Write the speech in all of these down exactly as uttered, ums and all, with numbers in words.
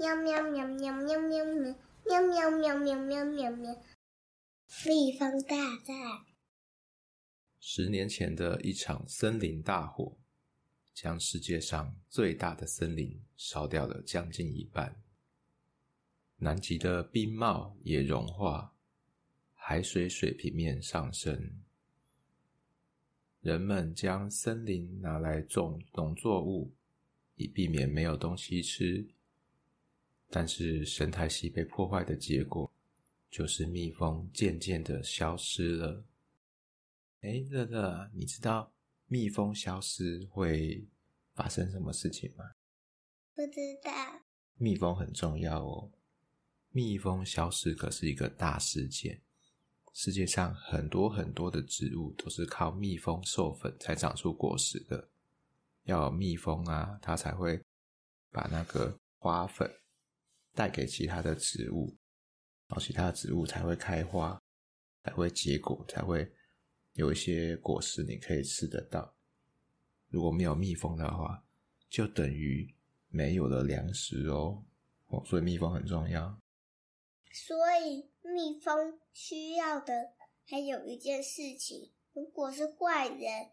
喵喵喵喵喵喵喵喵喵喵喵喵喵喵。蜜蜂大战。十年前的一场森林大火，将世界上最大的森林烧掉了将近一半。南极的冰帽也融化，海水水平面上升。人们将森林拿来种农作物，以避免没有东西吃。但是生态系被破坏的结果，就是蜜蜂渐渐的消失了。诶，乐乐，你知道蜜蜂消失会发生什么事情吗？不知道。蜜蜂很重要哦。蜜蜂消失可是一个大事件。世界上很多很多的植物都是靠蜜蜂授粉才长出果实的。要有蜜蜂啊，它才会把那个花粉带给其他的植物，然后其他的植物才会开花，才会结果，才会有一些果实你可以吃得到。如果没有蜜蜂的话，就等于没有了粮食哦。哦，所以蜜蜂很重要。所以蜜蜂需要的还有一件事情，如果是坏人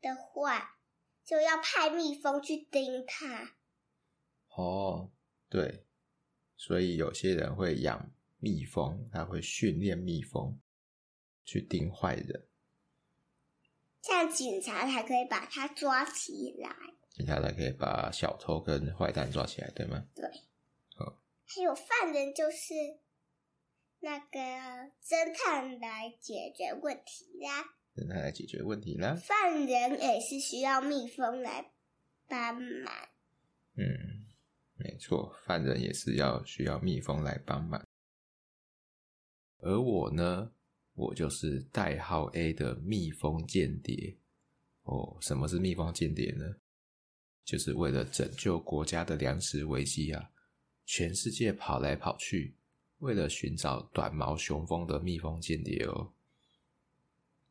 的话，就要派蜜蜂去盯它。哦，对，所以有些人会养蜜蜂，他会训练蜜蜂去盯坏人，像警察才可以把他抓起来，警察才可以把小偷跟坏蛋抓起来，对吗？对。还有犯人就是那个侦探来解决问题啦，侦探来解决问题啦。犯人也是需要蜜蜂来帮忙。嗯，没错，犯人也是要需要蜜蜂来帮忙。而我呢，我就是代号 A 的蜜蜂间谍。哦，什么是蜜蜂间谍呢？就是为了拯救国家的粮食危机啊，全世界跑来跑去，为了寻找短毛雄蜂的蜜蜂间谍哦。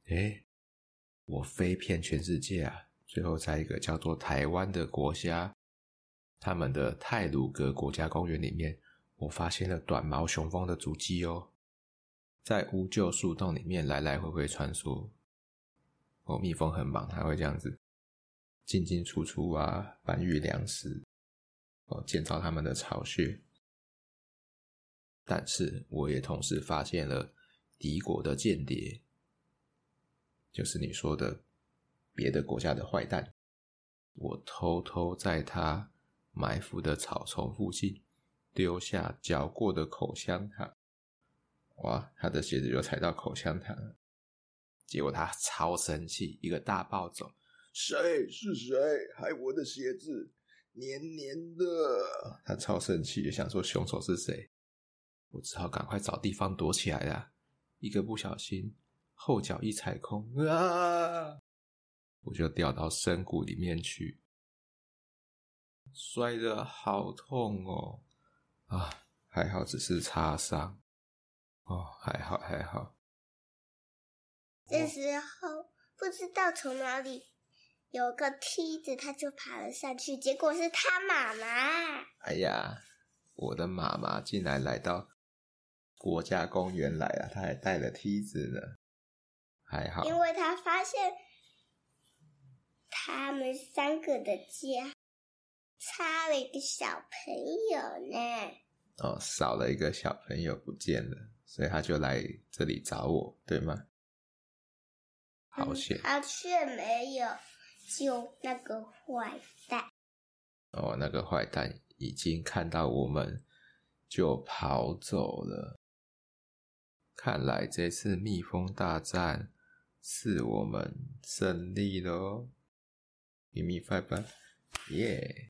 诶，我飞遍全世界啊，最后在一个叫做台湾的国家，他们的太鲁阁国家公园里面，我发现了短毛雄蜂的足迹哦，在乌桕树洞里面来来回回穿梭。哦，蜜蜂很忙，它会这样子进进出出啊，繁育粮食。哦，建造他们的巢穴。但是我也同时发现了敌国的间谍，就是你说的别的国家的坏蛋。我偷偷在他埋伏的草丛附近丢下嚼过的口香糖，哇，他的鞋子就踩到口香糖了，结果他超生气，一个大暴走，谁是谁害我的鞋子黏黏的，他超生气，也想说凶手是谁。我只好赶快找地方躲起来啦，一个不小心后脚一踩空，啊！我就掉到深谷里面去，摔得好痛哦！啊，还好只是擦伤，哦，还好还好。这时候不知道从哪里有个梯子，他就爬了上去，结果是他妈妈。哎呀，我的妈妈竟然来到国家公园来了，她还带了梯子呢。还好，因为她发现他们三个的家差了一个小朋友呢。哦，少了一个小朋友不见了，所以她就来这里找我，对吗？好险，嗯，她却没有就那个坏蛋。哦，那个坏蛋已经看到我们就跑走了。看来这次蜜蜂大战是我们胜利了哦。Give me five吧，耶！